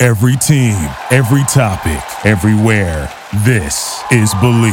Every team, every topic, everywhere. This is Believe.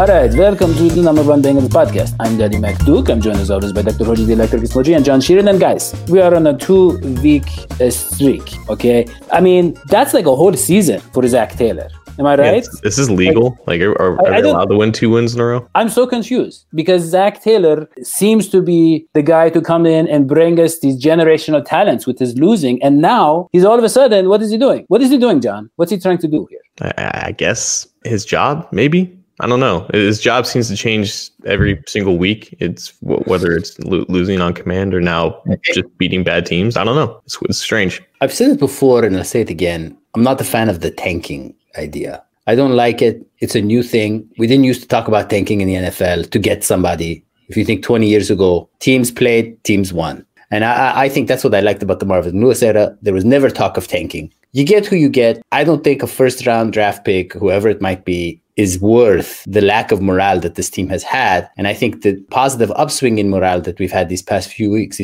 Alright, welcome to the number one thing of the podcast. I'm Daddy McDuke. I'm joined as always by Dr. Hoji, the Electric Technology, and John Sheeran. And guys, we are on a 2-week streak, okay? I mean, that's like a whole season for Zach Taylor. Am I right? Yeah, this is legal. Are they allowed to win 2 wins in a row? I'm so confused because Zach Taylor seems to be the guy to come in and bring us these generational talents with his losing. And now he's all of a sudden, what is he doing? What is he doing, John? What's he trying to do here? I guess his job, maybe. I don't know. His job seems to change every single week. It's whether it's losing on command or now just beating bad teams. I don't know. It's strange. I've said it before and I'll say it again. I'm not a fan of the tanking idea. I don't like it. It's a new thing. We didn't used to talk about tanking in the NFL to get somebody. If you think 20 years ago, teams played, teams won. And I think that's what I liked about the Marvin Lewis era. There was never talk of tanking. You get who you get. I don't think a first-round draft pick, whoever it might be, is worth the lack of morale that this team has had. And I think the positive upswing in morale that we've had these past 2 weeks,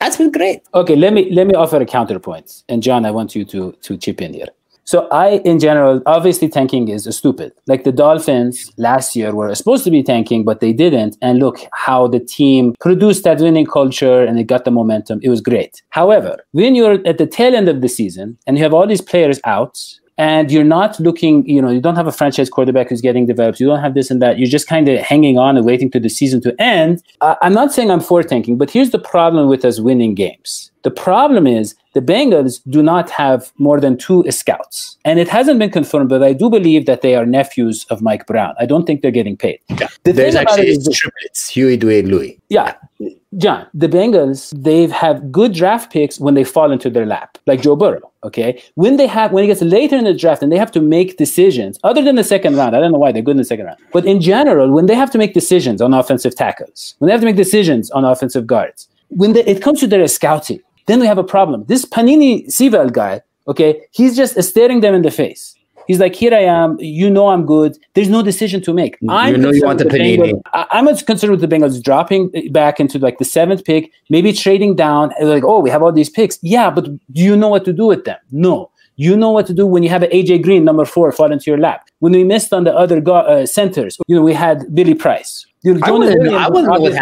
that's been great. Okay, let me offer a counterpoint. And John, I want you to chip in here. So in general, obviously tanking is stupid. Like the Dolphins last year were supposed to be tanking, but they didn't. And look how the team produced that winning culture and it got the momentum. It was great. However, when you're at the tail end of the season and you have all these players out, and you're not looking, you don't have a franchise quarterback who's getting developed. You don't have this and that. You're just kind of hanging on and waiting for the season to end. I'm not saying I'm for tanking, but here's the problem with us winning games. The problem is the Bengals do not have more than 2 scouts. And it hasn't been confirmed, but I do believe that they are nephews of Mike Brown. I don't think they're getting paid. Yeah. There's actually triplets, Huey, Dewey, and Louie. Yeah. John, the Bengals, they have good draft picks when they fall into their lap, like Joe Burrow, okay? When it gets later in the draft and they have to make decisions, other than the second round, I don't know why they're good in the second round, but in general, when they have to make decisions on offensive tackles, when they have to make decisions on offensive guards, when it comes to their scouting, then we have a problem. This Penei Sewell guy, okay, he's just staring them in the face. He's like, here I am. You know I'm good. There's no decision to make. You want the Panini. I'm concerned with the Bengals dropping back into like the 7th pick, maybe trading down. Like, oh, we have all these picks. Yeah, but do you know what to do with them? No. You know what to do when you have an AJ Green, number 4, fall into your lap. When we missed on the other centers, we had Billy Price. I want to know what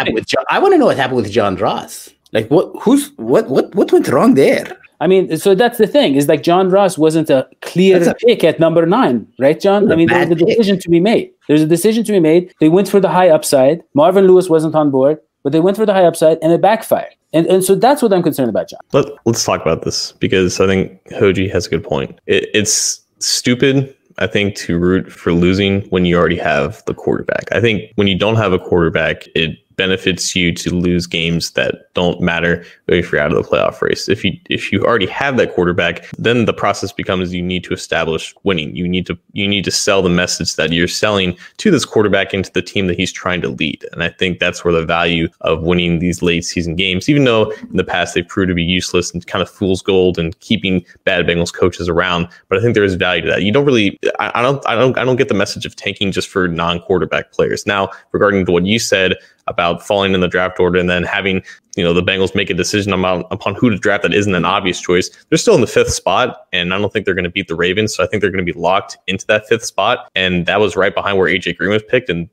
happened with John Ross. Like, what went wrong there? I mean, so that's the thing. It's like John Ross wasn't a clear pick at number 9, right, John? I mean, there's a decision to be made. They went for the high upside. Marvin Lewis wasn't on board, but they went for the high upside, and it backfired. And so that's what I'm concerned about, John. Let's talk about this because I think Hoji has a good point. It's stupid, I think, to root for losing when you already have the quarterback. I think when you don't have a quarterback, it benefits you to lose games that don't matter if you're out of the playoff race. If you already have that quarterback, then the process becomes you need to establish winning. You need to sell the message that you're selling to this quarterback and to the team that he's trying to lead. And I think that's where the value of winning these late season games, even though in the past they proved to be useless and kind of fool's gold and keeping bad Bengals coaches around. But I think there is value to that. You don't really I don't get the message of tanking just for non-quarterback players. Now, regarding to what you said about falling in the draft order and then having the Bengals make a decision upon who to draft that isn't an obvious choice. They're still in the 5th spot, and I don't think they're going to beat the Ravens, so I think they're going to be locked into that 5th spot, and that was right behind where AJ Green was picked, and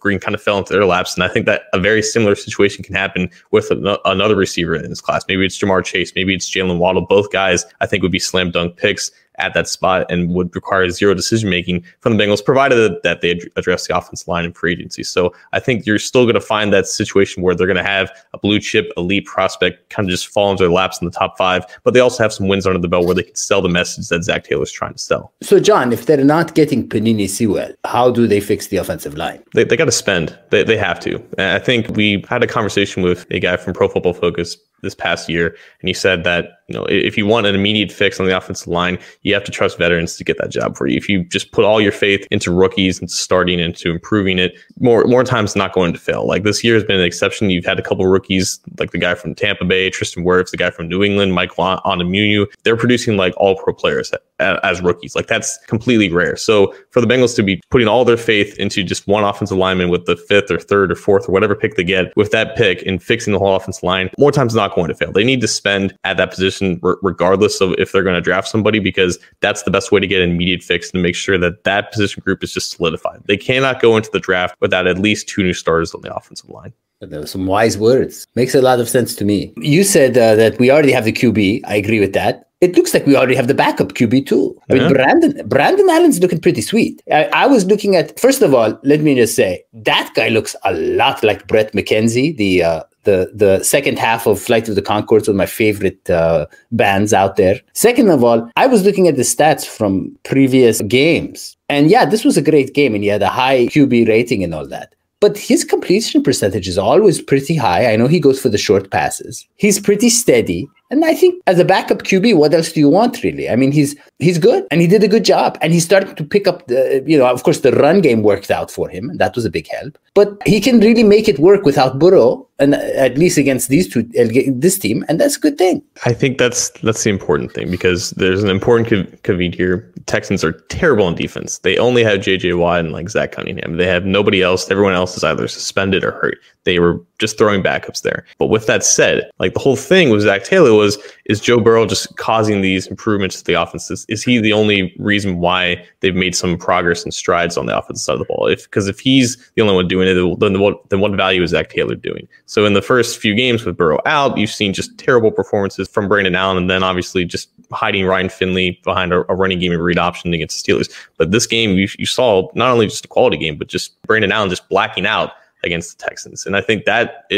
Green kind of fell into their laps, and I think that a very similar situation can happen with another receiver in this class. Maybe it's Ja'Marr Chase, maybe it's Jalen Waddle. Both guys, I think, would be slam dunk picks at that spot and would require zero decision-making from the Bengals, provided that they address the offensive line and free agency. So I think you're still going to find that situation where they're going to have a blue chip championship elite prospect kind of just fall into their laps in the top five, but they also have some wins under the belt where they can sell the message that Zach Taylor's trying to sell. So, John, if they're not getting Penei Sewell, how do they fix the offensive line? They got to spend. They have to. And I think we had a conversation with a guy from Pro Football Focus this past year, and he said that, you know, if you want an immediate fix on the offensive line, you have to trust veterans to get that job for you. If you just put all your faith into rookies and starting into improving it, more times not going to fail. Like this year has been an exception. You've had a couple of rookies, like the guy from Tampa Bay, Tristan Wirfs, the guy from New England, Mike Onwenu. They're producing like all pro players as rookies. Like that's completely rare. So for the Bengals to be putting all their faith into just one offensive lineman with the fifth or third or fourth or whatever pick they get with that pick and fixing the whole offensive line, more times not going to fail. They need to spend at that position regardless of if they're going to draft somebody, because that's the best way to get an immediate fix and make sure that that position group is just solidified. They cannot go into the draft without at least two new starters on the offensive line. There were some wise words. Makes a lot of sense to me. You said that we already have the QB. I agree with that. It looks like we already have the backup QB too. I mean, Brandon Allen's looking pretty sweet. I was looking at, first of all, let me just say, that guy looks a lot like Brett McKenzie, the second half of Flight of the Conchords, one of my favorite bands out there. Second of all, I was looking at the stats from previous games. And yeah, this was a great game, and he had a high QB rating and all that. But his completion percentage is always pretty high. I know he goes for the short passes. He's pretty steady. And I think as a backup QB, what else do you want, really? I mean, he's good, and he did a good job. And he started to pick up the, you know, of course, the run game worked out for him. And that was a big help. But he can really make it work without Burrow, and at least against this team. And that's a good thing. I think that's the important thing, because there's an important caveat here. Texans are terrible in defense. They only have J.J. Watt and like Zach Cunningham. They have nobody else. Everyone else is either suspended or hurt. They were just throwing backups there. But with that said, like the whole thing with Zach Taylor was, is Joe Burrow just causing these improvements to the offense? Is he the only reason why they've made some progress and strides on the offensive side of the ball? Because if he's the only one doing it, then what value is Zach Taylor doing? So in the first few games with Burrow out, you've seen just terrible performances from Brandon Allen, and then obviously just hiding Ryan Finley behind a running game and read option against the Steelers. But this game, you saw not only just a quality game, but just Brandon Allen just blacking out against the Texans. And I think that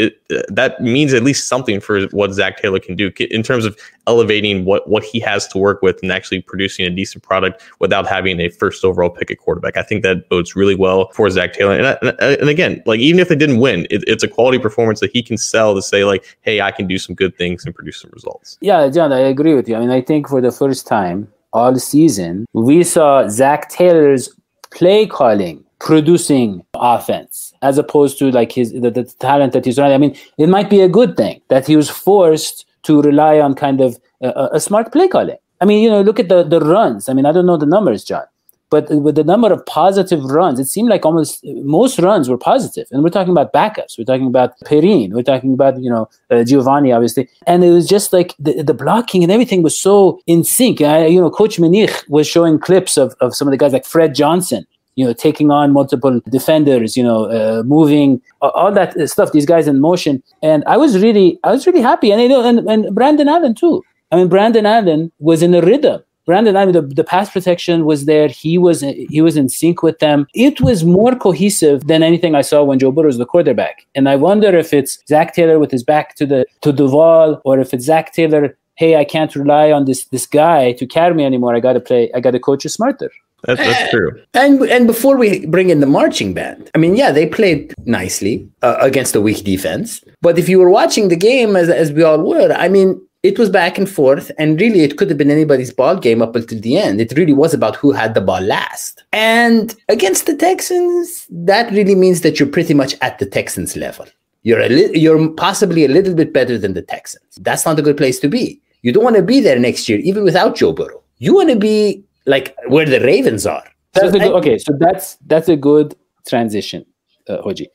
that means at least something for what Zach Taylor can do in terms of elevating what he has to work with and actually producing a decent product without having a first overall pick at quarterback. I think that bodes really well for Zach Taylor. And again, like even if they didn't win, it's a quality performance that he can sell to say like, hey, I can do some good things and produce some results. Yeah, John, I agree with you. I mean, I think for the first time all season, we saw Zach Taylor's play calling producing offense, as opposed to like the talent that he's running. I mean, it might be a good thing that he was forced to rely on kind of a smart play calling. I mean, you know, look at the runs. I mean, I don't know the numbers, John, but with the number of positive runs, it seemed like almost most runs were positive. And we're talking about backups. We're talking about Perrine. We're talking about, you know, Giovanni, obviously. And it was just like the blocking and everything was so in sync. Coach Menich was showing clips of some of the guys like Fred Johnson, you know, taking on multiple defenders, you know, moving, all that stuff, these guys in motion. And I was really happy. And, you know, and Brandon Allen too. I mean, Brandon Allen was in a rhythm. Brandon Allen, the pass protection was there. He was in sync with them. It was more cohesive than anything I saw when Joe Burrow was the quarterback. And I wonder if it's Zach Taylor with his back to the wall, or if it's Zach Taylor, hey, I can't rely on this guy to carry me anymore. I got to coach you smarter. That's true. And before we bring in the marching band, I mean, yeah, they played nicely against a weak defense. But if you were watching the game, as we all were, I mean, it was back and forth. And really, it could have been anybody's ball game up until the end. It really was about who had the ball last. And against the Texans, that really means that you're pretty much at the Texans level. You're possibly a little bit better than the Texans. That's not a good place to be. You don't want to be there next year, even without Joe Burrow. You want to be like where the Ravens are. So that's a good transition, Hoji.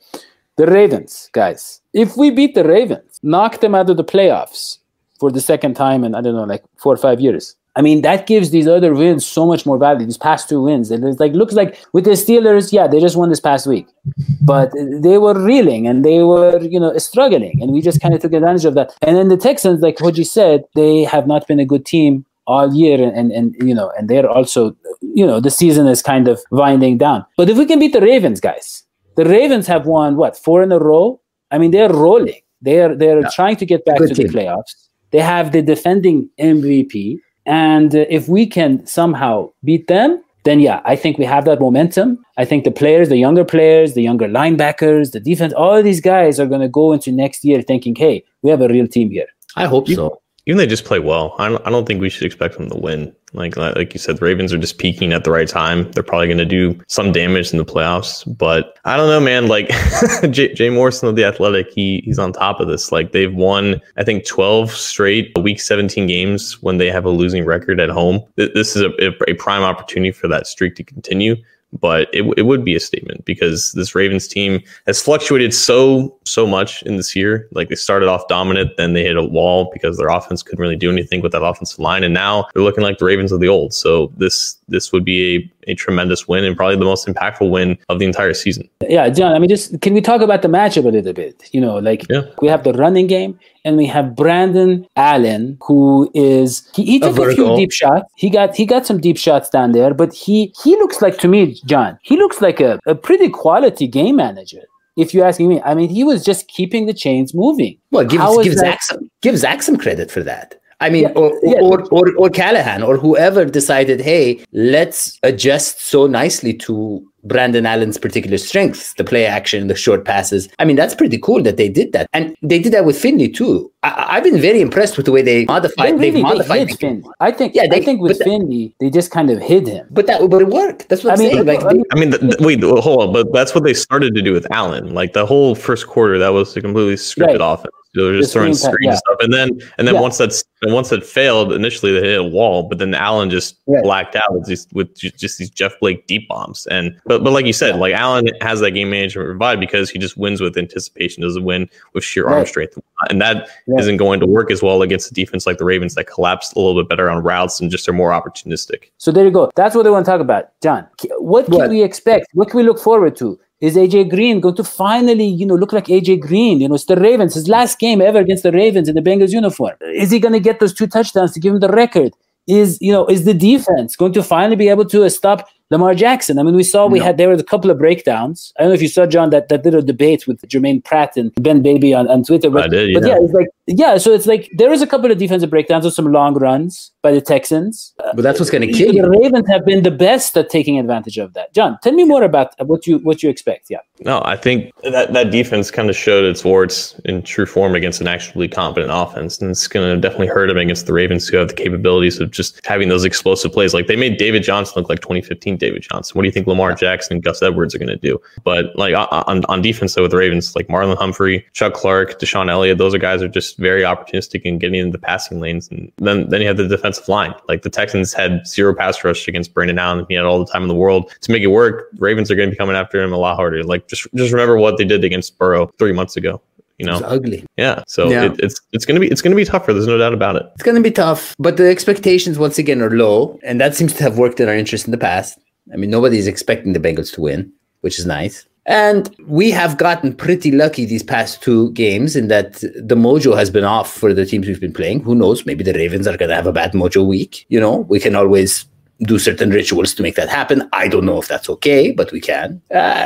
The Ravens, guys. If we beat the Ravens, knock them out of the playoffs for the second time in, I don't know, like 4 or 5 years. I mean, that gives these other wins so much more value, these past two wins. And it's like, looks like with the Steelers, yeah, they just won this past week. But they were reeling and they were, you know, struggling. And we just kind of took advantage of that. And then the Texans, like Hoji said, they have not been a good team all year, and they're also, you know, the season is kind of winding down. But if we can beat the Ravens, guys, the Ravens have won, what, 4 in a row? I mean, they're rolling. They're trying to get back to the playoffs. They have the defending MVP. And if we can somehow beat them, then I think we have that momentum. I think the players, the younger linebackers, the defense, all of these guys are going to go into next year thinking, hey, we have a real team here. I hope so. Even if they just play well, I don't think we should expect them to win. Like you said, the Ravens are just peaking at the right time. They're probably going to do some damage in the playoffs, but I don't know, man. Like Jay Morrison of the Athletic, he's on top of this. Like they've won, I think 12 straight Week 17 games when they have a losing record at home. This is a prime opportunity for that streak to continue. But it would be a statement because this Ravens team has fluctuated so much in this year. Like they started off dominant, then they hit a wall because their offense couldn't really do anything with that offensive line. And now they're looking like the Ravens of the old. So this would be a tremendous win and probably the most impactful win of the entire season. Yeah, John, I mean, just can we talk about the matchup a little bit? You know, we have the running game and we have Brandon Allen, who is he took a few deep shots. He got some deep shots down there, but he looks like, to me, John, he looks like a pretty quality game manager. If you're asking me, I mean, he was just keeping the chains moving. Well, give Zach some credit for that. I mean, or Callahan or whoever decided, hey, let's adjust so nicely to Brandon Allen's particular strengths, the play action, the short passes. I mean, that's pretty cool that they did that. And they did that with Finley too. I've been very impressed with the way they modified. They hid Finley. I think with Finley, they just kind of hid him. But it worked. That's what I'm saying. Hold on. But that's what they started to do with Allen. Like the whole first quarter, that was a completely scripted offense. They were just throwing screens and stuff. And then once that failed, initially they hit a wall. But then Allen just blacked out with just these Jeff Blake deep bombs. But like you said, like Allen has that game management vibe because he just wins with anticipation, doesn't win with sheer arm strength. And that isn't going to work as well against a defense like the Ravens that collapsed a little bit better on routes and just are more opportunistic. So there you go. That's what I want to talk about. John, what can we expect? What can we look forward to? Is AJ Green going to finally, look like AJ Green? It's the Ravens, his last game ever against the Ravens in the Bengals uniform. Is he going to get those 2 touchdowns to give him the record? Is the defense going to finally be able to stop Lamar Jackson? I mean, there were a couple of breakdowns. I don't know if you saw, John, that little debate with Jermaine Pratt and Ben Baby on Twitter. But, I did, yeah. But so it's like there is a couple of defensive breakdowns with some long runs by the Texans. But that's what's going to kill you. The Ravens have been the best at taking advantage of that. John, tell me more about what you expect. Yeah. No, I think that defense kind of showed its warts in true form against an actually competent offense, and it's going to definitely hurt them against the Ravens, who have the capabilities of just having those explosive plays. Like they made David Johnson look like 2015. David Johnson. What do you think Lamar Jackson and Gus Edwards are going to do? But like on defense, though, with the Ravens, like Marlon Humphrey, Chuck Clark, Deshaun Elliott, those guys are just very opportunistic in getting into the passing lanes. And then you have the defensive line. Like the Texans had 0 pass rush against Brandon Allen. He had all the time in the world to make it work. Ravens are going to be coming after him a lot harder. Like just remember what they did against Burrow 3 months ago. It's ugly. Yeah. So it's gonna be tougher. There's no doubt about it. It's gonna be tough, but the expectations once again are low, and that seems to have worked in our interest in the past. I mean, nobody's expecting the Bengals to win, which is nice. And we have gotten pretty lucky these past 2 games in that the mojo has been off for the teams we've been playing. Who knows? Maybe the Ravens are gonna have a bad mojo week. We can always do certain rituals to make that happen. I don't know if that's okay, but we can.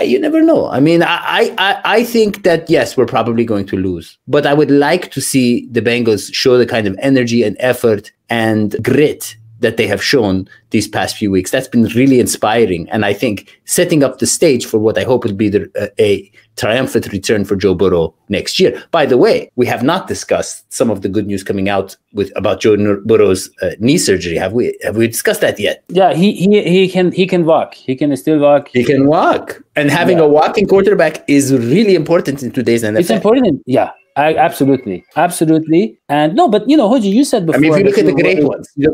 You never know. I mean, I think that, yes, we're probably going to lose. But I would like to see the Bengals show the kind of energy and effort and grit that they have shown these past few weeks. That's been really inspiring. And I think setting up the stage for what I hope will be a triumphant return for Joe Burrow next year. By the way, we have not discussed some of the good news coming out about Joe Burrow's knee surgery. Have we discussed that yet? Yeah, he can walk. He can still walk. He can walk. And having a walking quarterback is really important in today's NFL. It's important, yeah. Absolutely. And no, but Hoji, you said before. I mean, if you look at the great ones, you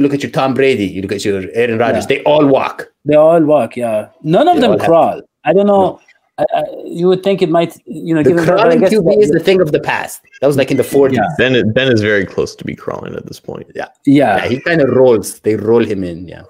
look at your Tom Brady, you look at your Aaron Rodgers, they all walk. None of them crawl. I don't know. I you would think it might, give the crawling QB is the thing of the past. That was like in the 40s. Yeah. Ben is very close to be crawling at this point. Yeah, he kind of rolls. They roll him in. Yeah.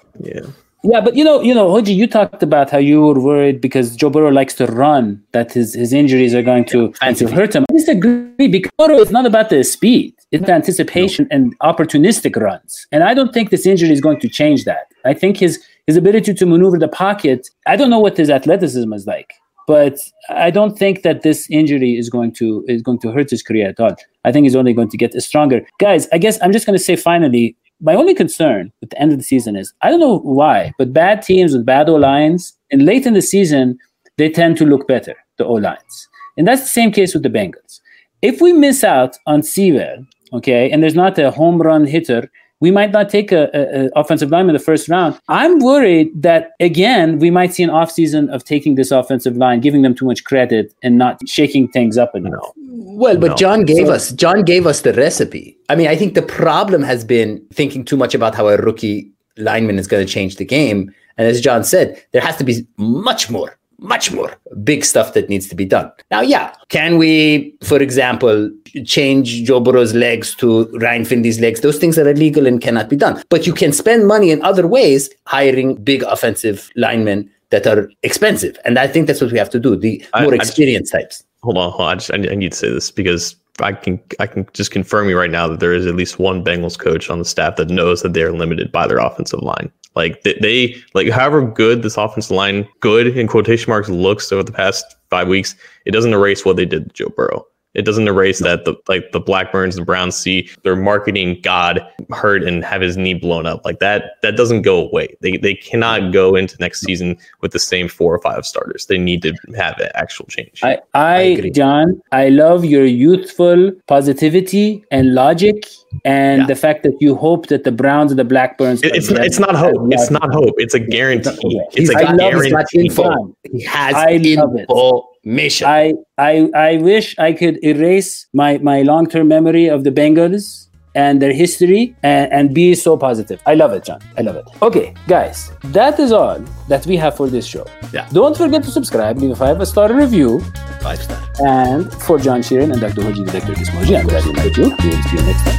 Yeah, but Hoji, you talked about how you were worried because Joe Burrow likes to run, that his injuries are going to hurt him. I disagree, because Burrow is not about the speed. It's anticipation and opportunistic runs. And I don't think this injury is going to change that. I think his ability to maneuver the pocket, I don't know what his athleticism is like. But I don't think that this injury is going to hurt his career at all. I think he's only going to get stronger. Guys, I guess I'm just going to say finally, my only concern at the end of the season is, I don't know why, but bad teams with bad O-lines, and late in the season, they tend to look better, the O-lines. And that's the same case with the Bengals. If we miss out on Sewell, okay, and there's not a home run hitter, we might not take an offensive lineman in the first round. I'm worried that, again, we might see an offseason of taking this offensive line, giving them too much credit and not shaking things up enough. But John gave us the recipe. I mean, I think the problem has been thinking too much about how a rookie lineman is going to change the game. And as John said, there has to be much more big stuff that needs to be done. Now, yeah, can we, for example, change Joe Burrow's legs to Ryan Finley's legs? Those things are illegal and cannot be done. But you can spend money in other ways, hiring big offensive linemen that are expensive. And I think that's what we have to do, the more experienced types. Hold on. I need to say this because I can just confirm you right now that there is at least one Bengals coach on the staff that knows that they're limited by their offensive line. Like they like however good this offensive line, good in quotation marks, looks over the past 5 weeks, it doesn't erase what they did to Joe Burrow. It doesn't erase that the Blackburns, the Browns see their marketing god hurt and have his knee blown up. Like that doesn't go away. They cannot go into next season with the same 4 or 5 starters. They need to have an actual change. I agree. John, I love your youthful positivity and logic and the fact that you hope that the Browns and the Blackburns. It's not hope. It's not hope. It's a guarantee. It's a guarantee. He has info. Mission. I wish I could erase my long-term memory of the Bengals and their history and be so positive. I love it, John. I love it. Okay, guys, that is all that we have for this show. Yeah. Don't forget to subscribe, leave a 5-star review. 5-star. And for John Sheeran and Dr. Hoji, Director of Dismoji, I'm glad to invite you. We will see you next time.